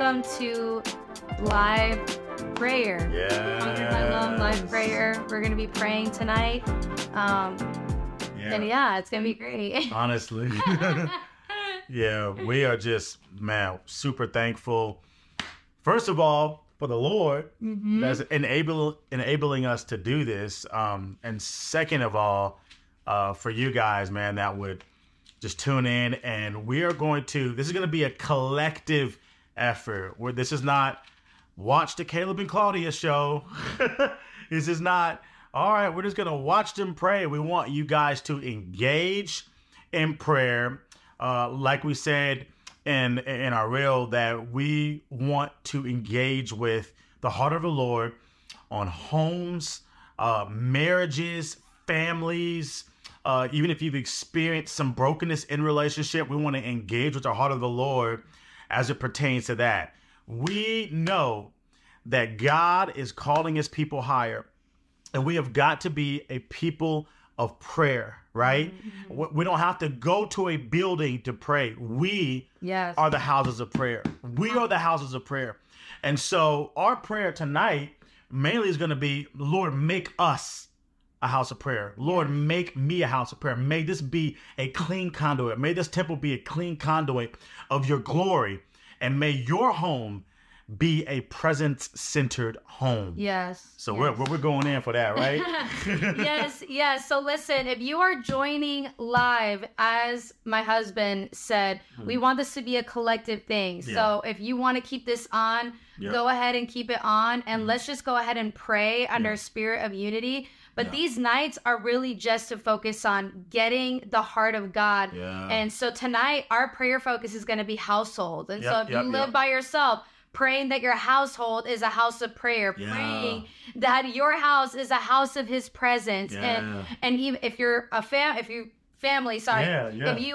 welcome to live prayer. Yeah. Conquered by Love live prayer. We're gonna be praying tonight. And it's gonna be great. Honestly. Yeah, we are just, man, super thankful. First of all, for the Lord that's enabling us to do this. And second of all, for you guys, man, that would just tune in. And we are going to, this is going to be a collective effort where this is not watch the Caleb and Claudia show. This is not, all right, we're just going to watch them pray. We want you guys to engage in prayer. Like we said in our reel, that we want to engage with the heart of the Lord on homes, marriages, families. Even if you've experienced some brokenness in relationship, we want to engage with the heart of the Lord as it pertains to that. We know that God is calling his people higher, and we have got to be a people of prayer, right? Mm-hmm. We don't have to go to a building to pray. We are the houses of prayer. We are the houses of prayer. And so our prayer tonight mainly is going to be, Lord, make us a house of prayer. Lord, make me a house of prayer. May this be a clean conduit. May this temple be a clean conduit of your glory. And may your home be a presence-centered home. Yes. So we're going in for that, right? Yes. So listen, if you are joining live, as my husband said, we want this to be a collective thing. Yeah. So if you want to keep this on, go ahead and keep it on. And let's just go ahead and pray under a spirit of unity. But these nights are really just to focus on getting the heart of God. Yeah. And so tonight, our prayer focus is going to be household. And so if you live by yourself, praying that your household is a house of prayer, praying that your house is a house of his presence. Yeah. And even if you're if you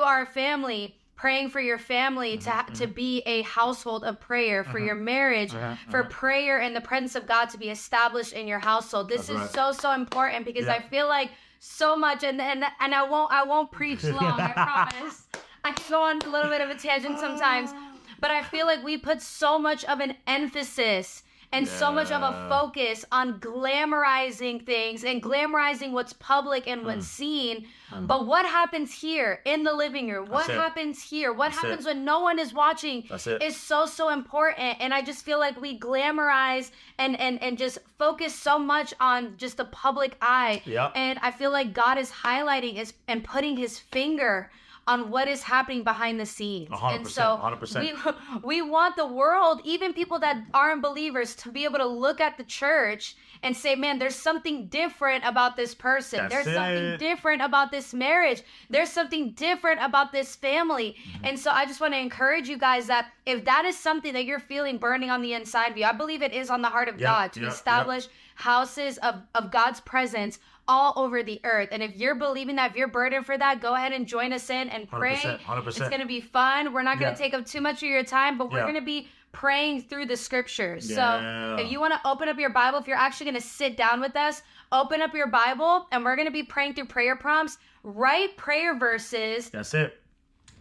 are a family, praying for your family to be a household of prayer, for your marriage, for prayer and the presence of God to be established in your household. This is so important, because I feel like so much, and I won't preach long, I promise. I go on a little bit of a tangent sometimes. But I feel like we put so much of an emphasis and so much of a focus on glamorizing things and glamorizing what's public and what's seen. But what happens here in the living room? What happens here? What happens when no one is watching is so important. And I just feel like we glamorize and just focus so much on just the public eye. Yep. And I feel like God is highlighting and putting his finger on what is happening behind the scenes. 100%, and so 100%. We want the world, even people that aren't believers, to be able to look at the church and say, man, there's something different about this person. There's something different about this marriage. There's something different about this family. Mm-hmm. And so I just want to encourage you guys that if that is something that you're feeling burning on the inside of you, I believe it is on the heart of God to establish houses of God's presence all over the earth. And if you're believing that, if you're burdened for that, go ahead and join us in and pray. 100%. It's going to be fun. We're not going to take up too much of your time, but we're going to be praying through the scriptures. So if you want to open up your Bible, if you're actually going to sit down with us, open up your Bible, and we're going to be praying through prayer prompts. Write prayer verses. That's it.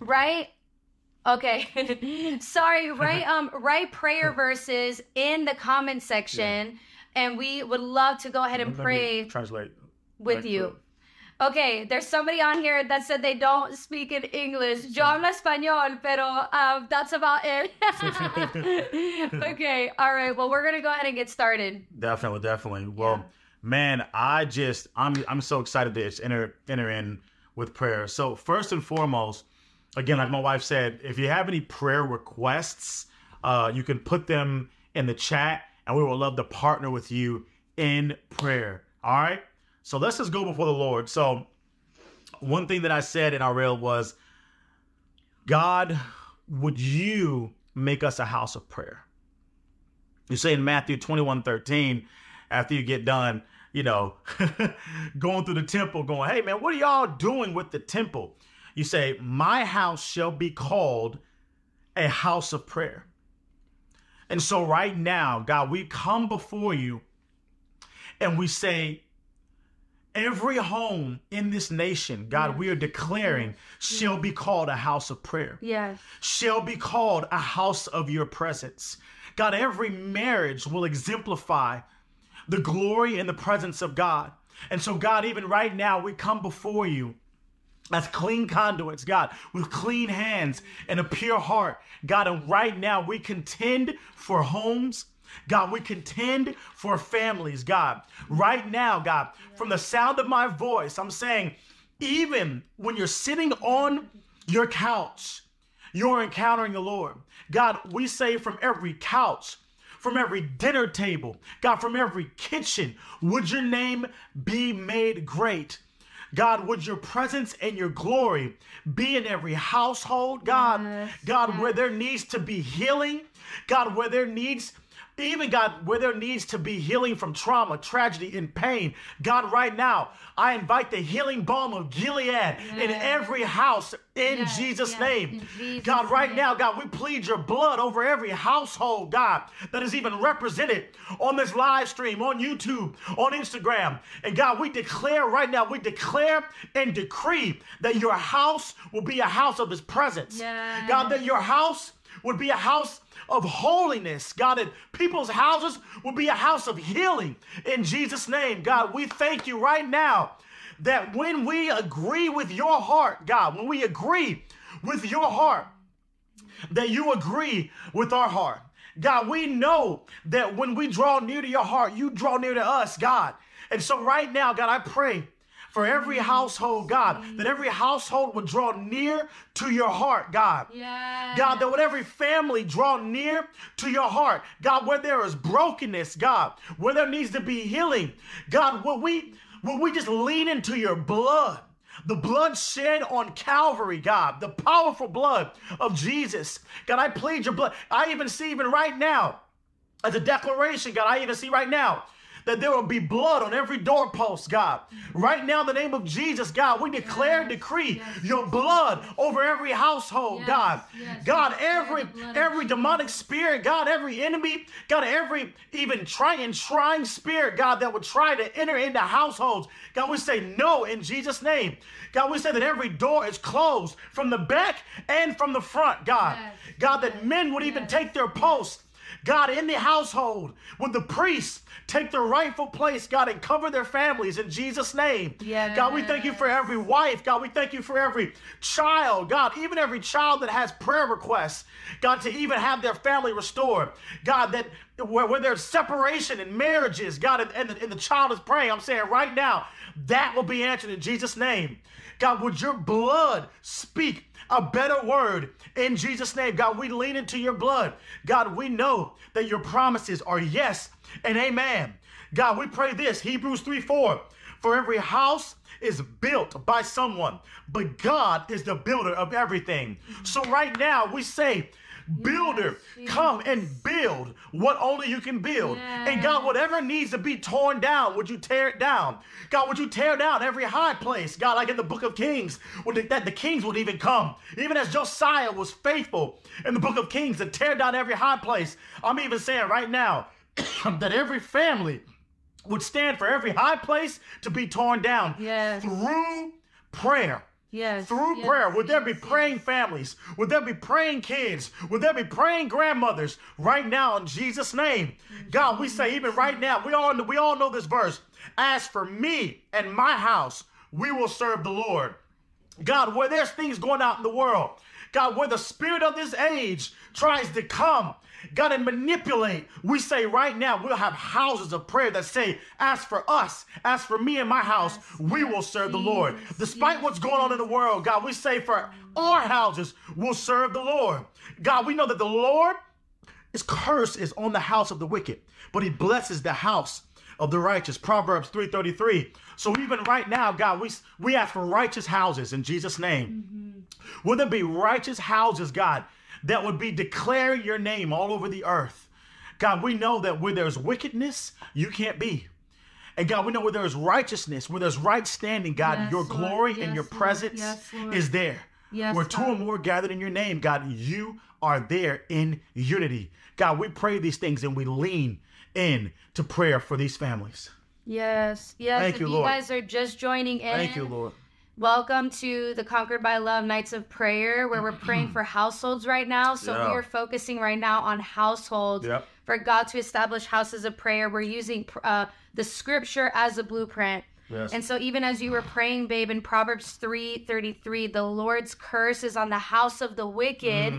Right? Okay. Sorry. Write prayer verses in the comment section, and we would love to go ahead and pray. Translate. With you. Okay, there's somebody on here that said they don't speak in English. Yo hablo español, pero that's about it. Okay, all right. Well, we're going to go ahead and get started. Definitely. Well, man, I'm so excited to enter in with prayer. So first and foremost, again, like my wife said, if you have any prayer requests, you can put them in the chat, and we would love to partner with you in prayer. All right? So let's just go before the Lord. So one thing that I said in our reel was, God, would you make us a house of prayer? You say in Matthew 21:13, after you get done, going through the temple going, hey, man, what are y'all doing with the temple? You say, my house shall be called a house of prayer. And so right now, God, we come before you and we say, Every home in this nation, God, we are declaring, shall be called a house of prayer. Yes. Shall be called a house of your presence. God, every marriage will exemplify the glory and the presence of God. And so, God, even right now, we come before you as clean conduits, God, with clean hands and a pure heart. God, and right now we contend for homes. God, we contend for families, God. Right now, God, from the sound of my voice, I'm saying, even when you're sitting on your couch, you're encountering the Lord. God, we say from every couch, from every dinner table, God, from every kitchen, would your name be made great? God, would your presence and your glory be in every household, God? Yes. God, where there needs to be healing, God, where there needs to be healing from trauma, tragedy, and pain. God, right now, I invite the healing balm of Gilead in every house in Jesus' name. In Jesus' God, right now, God, we plead your blood over every household, God, that is even represented on this live stream, on YouTube, on Instagram. And God, we declare right now, we declare and decree that your house will be a house of his presence. Yes. God, that your house would be a house of holiness, God, and people's houses will be a house of healing in Jesus' name. God, we thank you right now that when we agree with your heart, God, when we agree with your heart, that you agree with our heart. God, we know that when we draw near to your heart, you draw near to us, God. And so right now, God, I pray for every household, God, that every household would draw near to your heart, God. Yes. God, that would every family draw near to your heart. God, where there is brokenness, God, where there needs to be healing, God, will we just lean into your blood, the blood shed on Calvary, God, the powerful blood of Jesus. God, I plead your blood. I even see even right now, as a declaration, God, I even see right now, that there will be blood on every doorpost, God. Right now, in the name of Jesus, God, we declare and decree your blood over every household, God. Yes, God, every demonic spirit, God, every enemy, God, every even trying spirit, God, that would try to enter into households, God, we say no in Jesus' name. God, we say that every door is closed from the back and from the front, God. Yes, God, that men would even take their posts, God, in the household, would the priests take their rightful place, God, and cover their families in Jesus' name. Yes. God, we thank you for every wife. God, we thank you for every child. God, even every child that has prayer requests, God, to even have their family restored. God, that where there's separation in marriages, God, and the child is praying, I'm saying right now, that will be answered in Jesus' name. God, would your blood speak a better word in Jesus' name. God, we lean into your blood. God, we know that your promises are yes and amen. God, we pray this, Hebrews 3:4, for every house is built by someone, but God is the builder of everything. So right now we say, builder, come and build what only you can build. And God, whatever needs to be torn down, would you tear it down? God, would you tear down every high place? God, like in the book of Kings, that the kings would even come. Even as Josiah was faithful in the book of Kings to tear down every high place, I'm even saying right now that every family would stand for every high place to be torn down through prayer. Yes, through prayer, would there be praying families? Would there be praying kids? Would there be praying grandmothers? Right now, in Jesus' name, God, we say even right now, we all know this verse. As for me and my house, we will serve the Lord. God, where there's things going out in the world, God, where the spirit of this age tries to come, God, and manipulate, we say right now, we'll have houses of prayer that say, as for us, as for me and my house, we will serve the Lord. Despite what's going on in the world, God, we say for our houses, we'll serve the Lord. God, we know that the Lord, his curse is on the house of the wicked, but he blesses the house of the righteous. Proverbs 3:33. So even right now, God, we ask for righteous houses in Jesus' name. Mm-hmm. Will there be righteous houses, God, that would be declaring your name all over the earth? God, we know that where there's wickedness, you can't be. And God, we know where there's righteousness, where there's right standing, God, yes, your glory Lord. And your presence is there. Yes, where two or more gathered in your name, God, you are there in unity. God, we pray these things and we lean in to prayer for these families. Yes, yes. Thank you, Lord. If you guys are just joining in, thank you, Lord. Welcome to the Conquered by Love Nights of Prayer, where we're praying for households right now. So we are focusing right now on households for God to establish houses of prayer. We're using the scripture as a blueprint. Yes. And so even as you were praying, babe, in Proverbs 3:33, the Lord's curse is on the house of the wicked,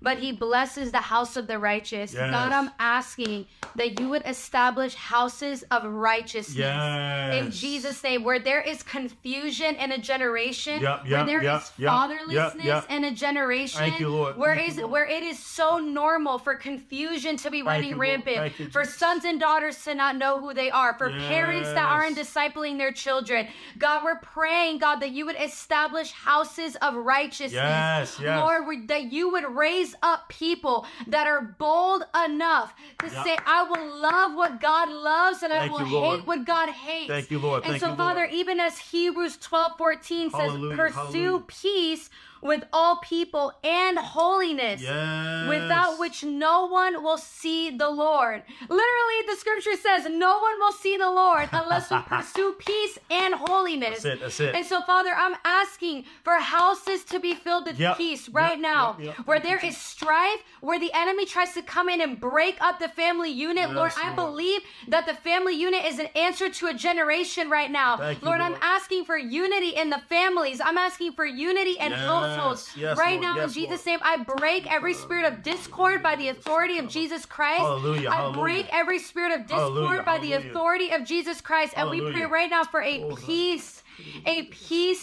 but he blesses the house of the righteous. Yes. God, I'm asking that you would establish houses of righteousness. Yes. In Jesus' name, where there is confusion in a generation, where there is fatherlessness in a generation, thank you, Lord. Where it is so normal for confusion to be running rampant, for sons and daughters to not know who they are, for parents that aren't discipling their children. God, we're praying, God, that you would establish houses of righteousness. Yes, yes. Lord, that you would raise up people that are bold enough to say, I will love what God loves and I will hate what God hates. Thank you, Lord. And so, Father, even as Hebrews 12:14 says, pursue peace with all people and holiness, without which no one will see the Lord. Literally, the scripture says no one will see the Lord unless we pursue peace and holiness. That's it, that's it. And so, Father, I'm asking for houses to be filled with peace right now, where there is strife, where the enemy tries to come in and break up the family unit. Lord, I believe that the family unit is an answer to a generation right now. Thank Lord, you, Lord, I'm asking for unity in the families. I'm asking for unity and hope. Yes, right Lord, now, yes, in Jesus' name, I break every spirit of discord by the authority of Jesus Christ. Hallelujah, hallelujah. I break every spirit of discord by the authority of Jesus Christ. And we pray right now for a peace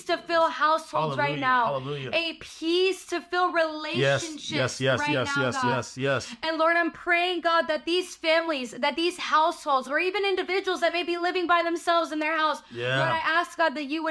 to fill households right now. Hallelujah. A peace to fill relationships right now, God. And Lord, I'm praying, God, that these families, that these households, or even individuals that may be living by themselves in their house, Lord, I ask, God, that you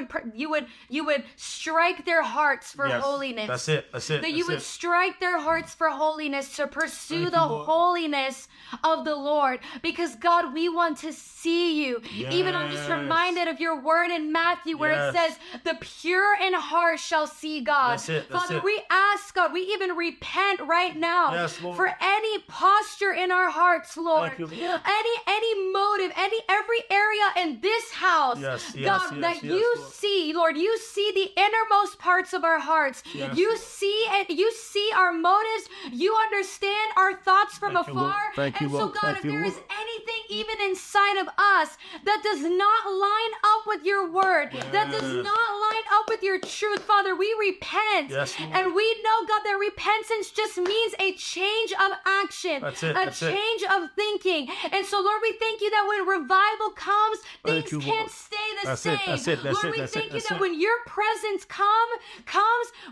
would strike their hearts for holiness. That's it. That's it. That you would strike their hearts for holiness, to pursue the holiness of the Lord. Because, God, we want to see you. Yes. Even I'm just reminded of your word in Matthew, where it says, the pure in heart shall see God. That's it, that's Father, it. We ask, God, we even repent right now for any posture in our hearts, Lord. Any motive, every area in this house, God, that you see, Lord, you see the innermost parts of our hearts. Yes. You see and you see our motives. You understand our thoughts from afar. So, God, if there is anything even inside of us that does not line up with your word, that does not line up with your truth, Father, we repent. And we know, God, that repentance just means a change of action, a change of thinking. And so, Lord, we thank you that when revival comes, things can't stay the same. Lord, we thank you that when your presence comes,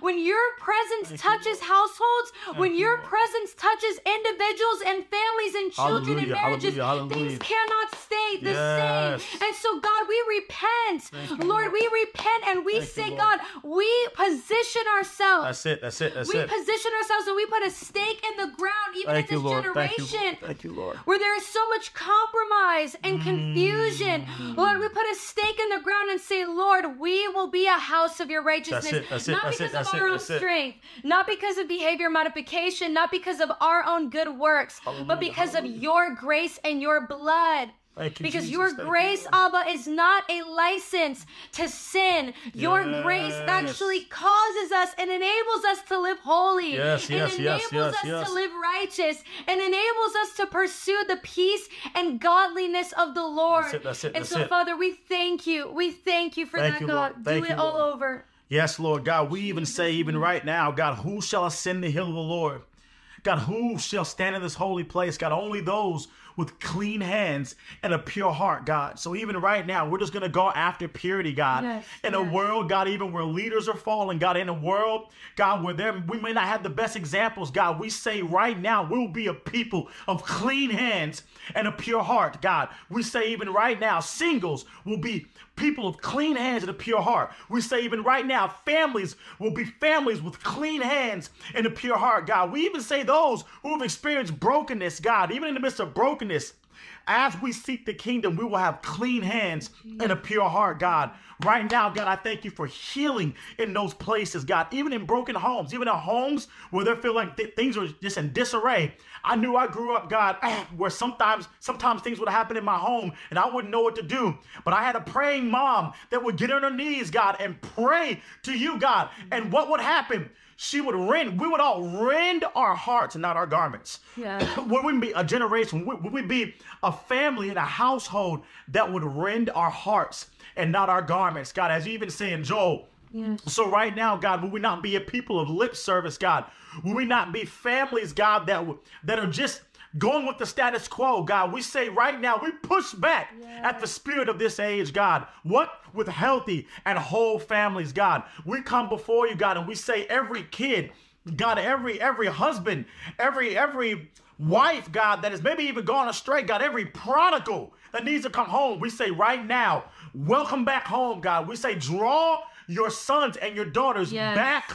when your presence touches households, when your presence touches individuals and families and children and marriages, things cannot stay the same. And so, God, we repent. Lord, we repent and we say, God, we position ourselves. We position ourselves and we put a stake in the ground, even in this generation where there is so much compromise and confusion. Lord, we put a stake in the ground and say, Lord, we will be a house of your righteousness. Not because of our own strength, not because of behavior modification, not because of our own good works, but because of your grace and your blood. Because your grace, Abba, is not a license to sin. Your grace actually causes us and enables us to live holy. It enables us to live righteous, and enables us to pursue the peace and godliness of the Lord. And so, Father, we thank you. We thank you for that, God. Do it all over. Yes, Lord. God, we even say, even right now, God, who shall ascend the hill of the Lord? God, who shall stand in this holy place? God, only those with clean hands and a pure heart, God. So even right now, we're just going to go after purity, God. In a world, God, even where leaders are falling, God, in a world, God, where we may not have the best examples, God, we say right now, we'll be a people of clean hands and a pure heart, God. We say even right now, singles will be people of clean hands and a pure heart. We say even right now, families will be families with clean hands and a pure heart, God. We even say those who have experienced brokenness, God, even in the midst of brokenness, as we seek the kingdom, we will have clean hands and a pure heart, God. Right now, God, I thank you for healing in those places, God, even in broken homes, even in homes where they feel like things are just in disarray. I knew I grew up, God, where sometimes things would happen in my home and I wouldn't know what to do. But I had a praying mom that would get on her knees, God, and pray to you, God. And what would happen? We would all rend our hearts and not our garments. Yeah. Would we be a generation? Would we be a family and a household that would rend our hearts and not our garments? God, as you even say in Joel. Yes. So right now, God, will we not be a people of lip service, God? Will we not be families, God, that are just going with the status quo, God? We say right now, we push back at the spirit of this age, God. What? With healthy and whole families, God. We come before you, God, and we say every kid, God, every husband, every wife, God, that has maybe even gone astray, God, every prodigal that needs to come home, we say right now, welcome back home, God. We say draw your sons and your daughters back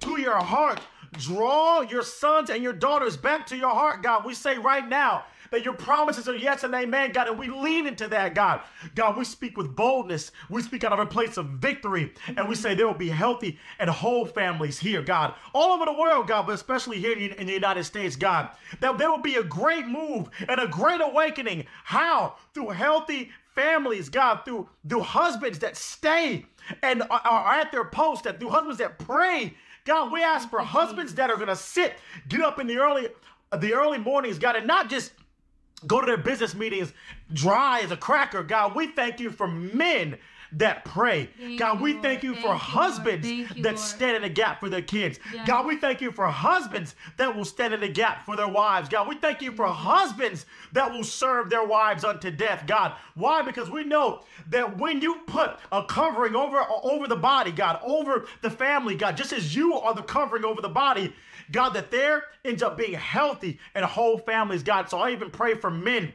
to your heart. Draw your sons and your daughters back to your heart, God. We say right now that your promises are yes and amen, God, and we lean into that, God. God, we speak with boldness. We speak out of a place of victory, and we say there will be healthy and whole families here, God, all over the world, God, but especially here in the United States, God, that there will be a great move and a great awakening. How? Through healthy families, God, through husbands that stay and are at their post, that through husbands that pray. God, we ask for husbands that are going to get up in the early mornings, God, and not just go to their business meetings dry as a cracker. God, we thank you for men that pray. God, we thank you for husbands that stand in the gap for their kids. God, we thank you for husbands that will stand in the gap for their wives. God, we thank you for husbands that will serve their wives unto death. God, why? Because we know that when you put a covering over the body, God, over the family, God, just as you are the covering over the body, God, that there ends up being healthy and whole families, God. So I even pray for men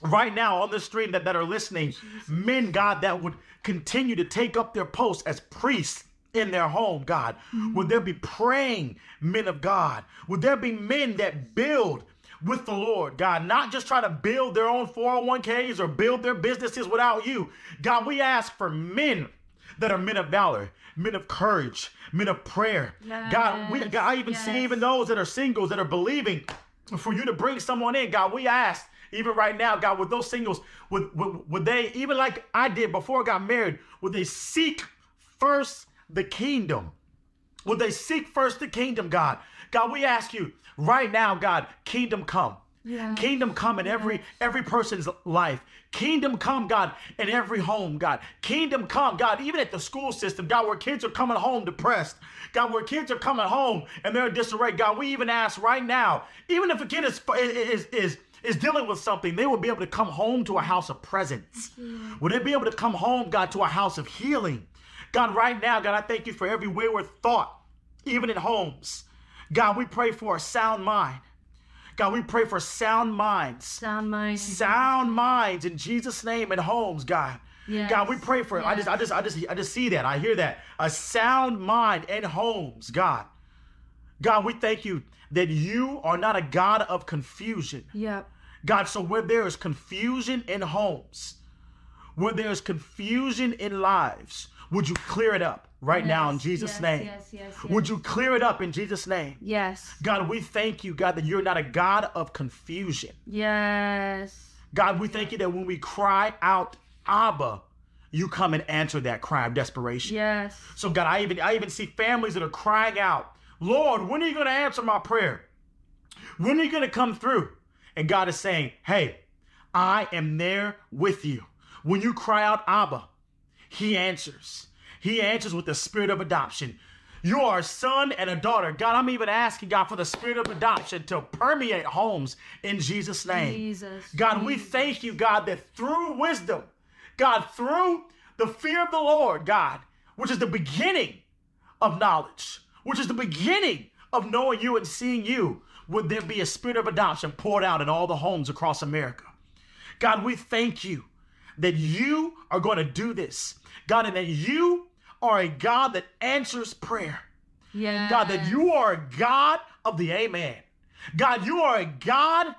right now on the stream that are listening, men, God, that would continue to take up their posts as priests in their home, God. Would there be praying men of God? Would there be men that build with the Lord, God, not just try to build their own 401ks or build their businesses without you? God, we ask for men that are men of valor, men of courage, men of prayer. Yes. God, I even see even those that are singles that are believing for you to bring someone in. God, we ask even right now, God, with those singles, would they, even like I did before I got married, would they seek first the kingdom? Would they seek first the kingdom, God? God, we ask you right now, God, kingdom come. Yeah. Kingdom come in every person's life. Kingdom come, God, in every home, God. Kingdom come, God, even at the school system, God, where kids are coming home depressed. God, where kids are coming home and they're in disarray. God, we even ask right now, even if a kid is dealing with something, they will be able to come home to a house of presence. Will they be able to come home, God, to a house of healing? God, right now, God, I thank you for every wayward thought, even in homes. God, we pray for a sound mind. God, we pray for sound minds. Sound minds in Jesus' name and homes, God. Yes. God, we pray for I just see that. I hear that. A sound mind and homes, God. God, we thank you that you are not a God of confusion. Yep. God, so where there is confusion in homes, where there is confusion in lives, would you clear it up right now in Jesus' name? Yes. Would you clear it up in Jesus' name? Yes. God, we thank you, God, that you're not a God of confusion. Yes. God, we thank you that when we cry out, Abba, you come and answer that cry of desperation. Yes. So God, I even see families that are crying out, Lord, when are you going to answer my prayer? When are you going to come through? And God is saying, hey, I am there with you. When you cry out, Abba, he answers. He answers with the spirit of adoption. You are a son and a daughter. God, I'm even asking, God, for the spirit of adoption to permeate homes in Jesus' name. God, we thank you, God, that through wisdom, God, through the fear of the Lord, God, which is the beginning of knowledge, which is the beginning of knowing you and seeing you, would there be a spirit of adoption poured out in all the homes across America. God, we thank you that you are going to do this, God, and that you are a God that answers prayer. Yes. God, that you are a God of the amen. God, you are a God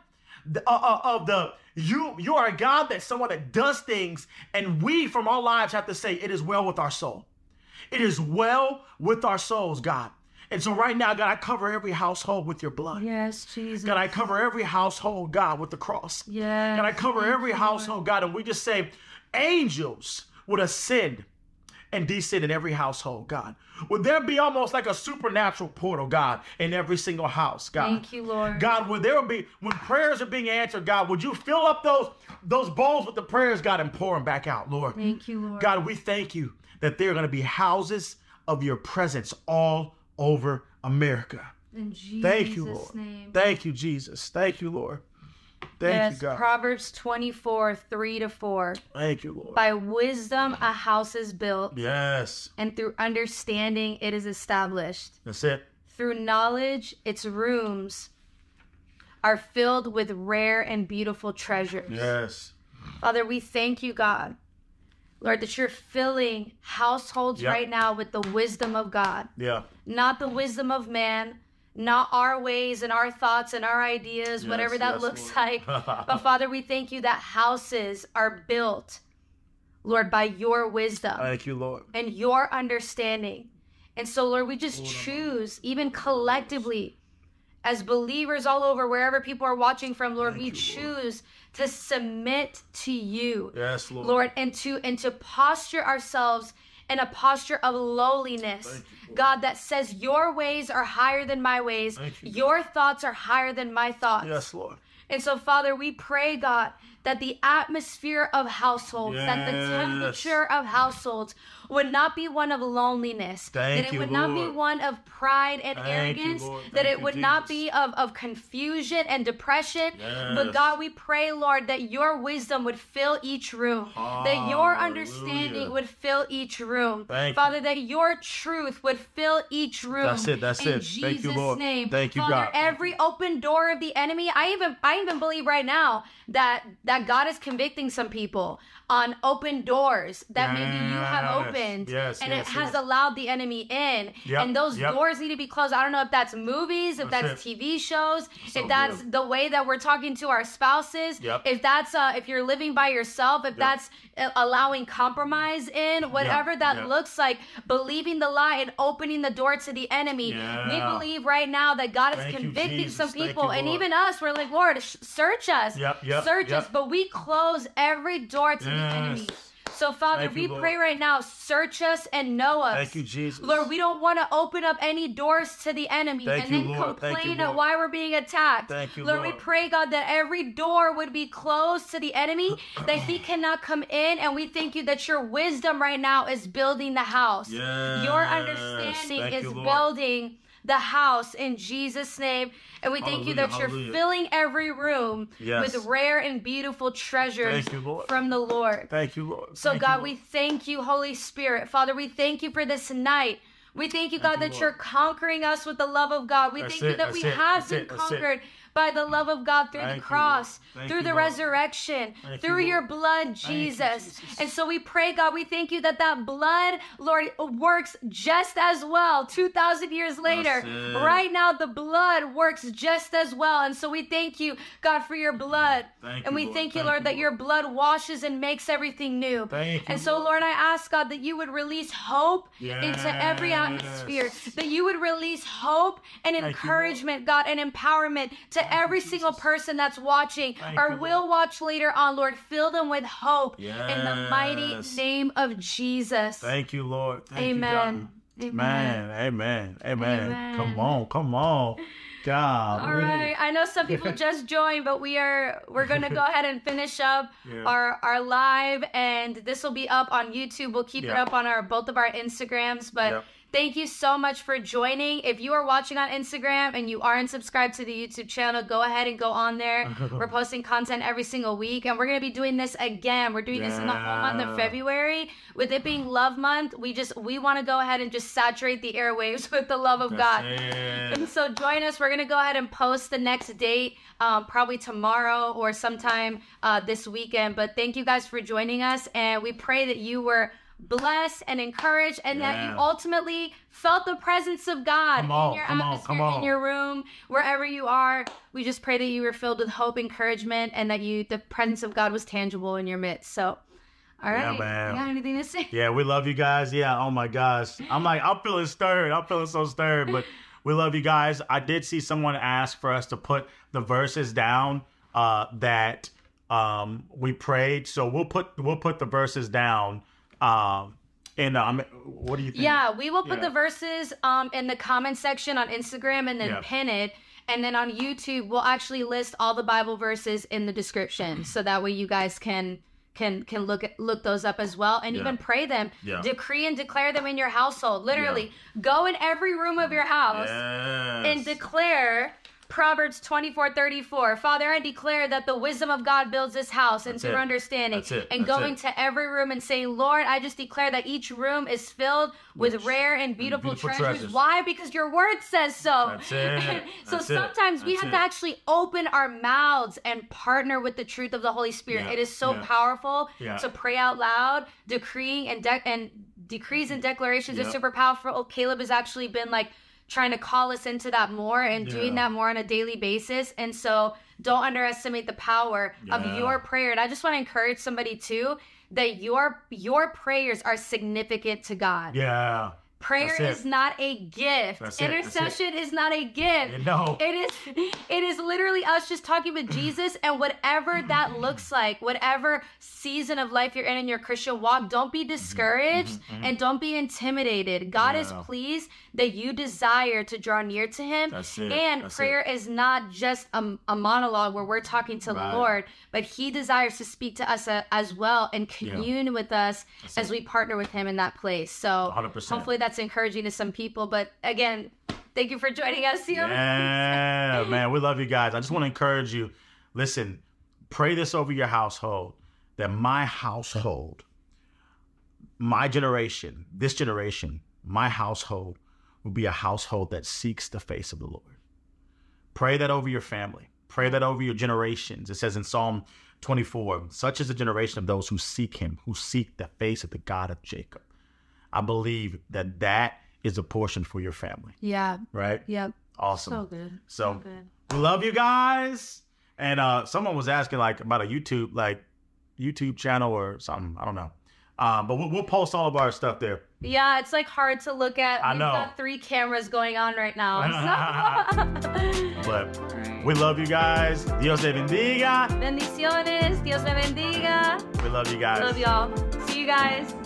of the You are a God that's someone that does things, and we from our lives have to say, it is well with our soul. It is well with our souls, God. And so right now, God, I cover every household with your blood. Yes, Jesus. God, I cover every household, God, with the cross. Yes. God, I cover every household, God, and we just say angels would ascend and descend in every household, God. Would there be almost like a supernatural portal, God, in every single house, God? Thank you, Lord. God, would there be, when prayers are being answered, God, would you fill up those bowls with the prayers, God, and pour them back out, Lord? Thank you, Lord. God, we thank you that there are going to be houses of your presence all over America. In Jesus' thank you, Lord. Name. Thank you, Jesus. Thank you, Lord. Thank you, God. Proverbs 24:3-4. Thank you, Lord. By wisdom, a house is built. Yes. And through understanding, it is established. That's it. Through knowledge, its rooms are filled with rare and beautiful treasures. Yes. Father, we thank you, God. Lord, that you're filling households right now with the wisdom of God. Yeah. Not the wisdom of man, not our ways and our thoughts and our ideas, whatever that looks Lord. Like. But Father, we thank you that houses are built, Lord, by your wisdom. Thank you, Lord. And your understanding. And so, Lord, we just choose, even collectively, as believers all over, wherever people are watching from, Lord, thank we you, choose Lord. To submit to you, yes, Lord. Lord, and to posture ourselves in a posture of lowliness, thank you, God, that says your ways are higher than my ways. Thank you, your thoughts are higher than my thoughts. Yes, Lord. And so, Father, we pray, God, that the atmosphere of households, that the temperature of households would not be one of loneliness, that it would not be one of pride and arrogance, that it would not be of confusion and depression. But God, we pray, Lord, that your wisdom would fill each room, that your understanding would fill each room. Father, that your truth would fill each room. That's it, that's it. Thank you, Lord. Thank you, God. Father, every open door of the enemy, I even believe right now that God is convicting some people on open doors that maybe you have opened and it has allowed the enemy in, and those doors need to be closed. I don't know if that's movies, if that's TV shows, so if that's the way that we're talking to our spouses, if that's if you're living by yourself, if that's allowing compromise in, whatever that looks like, believing the lie and opening the door to the enemy. We believe right now that God is convicting some people, and even us, we're like, Lord, search us, search us, but we close every door to the enemy. So, Father, thank we you, pray right now, search us and know us. Thank you, Jesus. Lord, we don't want to open up any doors to the enemy complain at why we're being attacked. Thank you, Lord, we pray, God, that every door would be closed to the enemy, that he cannot come in, and we thank you that your wisdom right now is building the house. Yes. Your understanding thank is you, building the house in Jesus' name. And we thank you that you're filling every room with rare and beautiful treasures from the Lord. Thank you, Lord. So, thank God, you, Lord. We thank you, Holy Spirit. Father, we thank you for this night. We thank you, God, thank you, that Lord. You're conquering us with the love of God. We thank you that we have been conquered by the love of God through the cross, through the resurrection, through your blood, Jesus. And so we pray, God, we thank you that blood, Lord, works just as well 2,000 years later. Right now, the blood works just as well. And so we thank you, God, for your blood. And we thank you, Lord, that your blood washes and makes everything new. And so, Lord, I ask, God, that you would release hope into every atmosphere, that you would release hope and encouragement, God, and empowerment to every single person that's watching or will watch later on, Lord. Fill them with hope in the mighty name of Jesus. Thank you, Lord. Thank Amen. You, God. Amen. Amen. Amen. Amen. Come on. God. All right. I know some people just joined, but we're going to go ahead and finish up our live, and this will be up on YouTube. We'll keep it up on both of our Instagrams, but thank you so much for joining. If you are watching on Instagram and you aren't subscribed to the YouTube channel, go ahead and go on there. We're posting content every single week, and we're going to be doing this again. We're doing this in the whole month of February. With it being Love Month, we want to go ahead and just saturate the airwaves with the love of God. And so join us. We're going to go ahead and post the next date, probably tomorrow or sometime this weekend. But thank you guys for joining us, and we pray that you were bless and encourage, and that you ultimately felt the presence of God in your atmosphere, in your room, wherever you are. We just pray that you were filled with hope, encouragement, and that you, the presence of God was tangible in your midst. So, all right, you got anything to say? Yeah, we love you guys. Yeah, oh my gosh. I'm feeling stirred. I'm feeling so stirred, but we love you guys. I did see someone ask for us to put the verses down that we prayed. So we'll put the verses down. What do you think? Yeah, we will put the verses in the comment section on Instagram and then pin it. And then on YouTube, we'll actually list all the Bible verses in the description. So that way you guys can look those up as well, and even pray them, decree and declare them in your household. Literally, go in every room of your house and declare Proverbs 24:34. Father, I declare that the wisdom of God builds this house and through understanding. And going to every room and saying, Lord, I just declare that each room is filled with rare and beautiful treasures. Why? Because your word says so. That's it. Sometimes we have to actually open our mouths and partner with the truth of the Holy Spirit. Yeah. It is so powerful to pray out loud, decreeing and decrees and declarations is super powerful. Caleb has actually been trying to call us into that more and doing that more on a daily basis. And so don't underestimate the power of your prayer. And I just want to encourage somebody too, that your prayers are significant to God. Yeah. Prayer is not a gift. Intercession is not a gift. No. It is literally us just talking with Jesus, and whatever that looks like, whatever season of life you're in your Christian walk, don't be discouraged and don't be intimidated. God is pleased that you desire to draw near to him. And prayer is not just a monologue where we're talking to the Lord, but he desires to speak to us as well and commune with us as we partner with him in that place. So 100%. Hopefully that's encouraging to some people, but again, thank you for joining us. Man, we love you guys. I just want to encourage you. Listen, pray this over your household, that my household, my generation, this generation, my household will be a household that seeks the face of the Lord. Pray that over your family. Pray that over your generations. It says in Psalm 24, such is the generation of those who seek him, who seek the face of the God of Jacob. I believe that is a portion for your family. Yeah. Right? Yep. Awesome. So good. So good. We love you guys. And someone was asking about a YouTube channel or something. I don't know. But we'll post all of our stuff there. Yeah, it's hard to look at. I know. We've got 3 cameras going on right now. So. But we love you guys. Dios te bendiga. Bendiciones. Dios me bendiga. We love you guys. Love y'all. See you guys.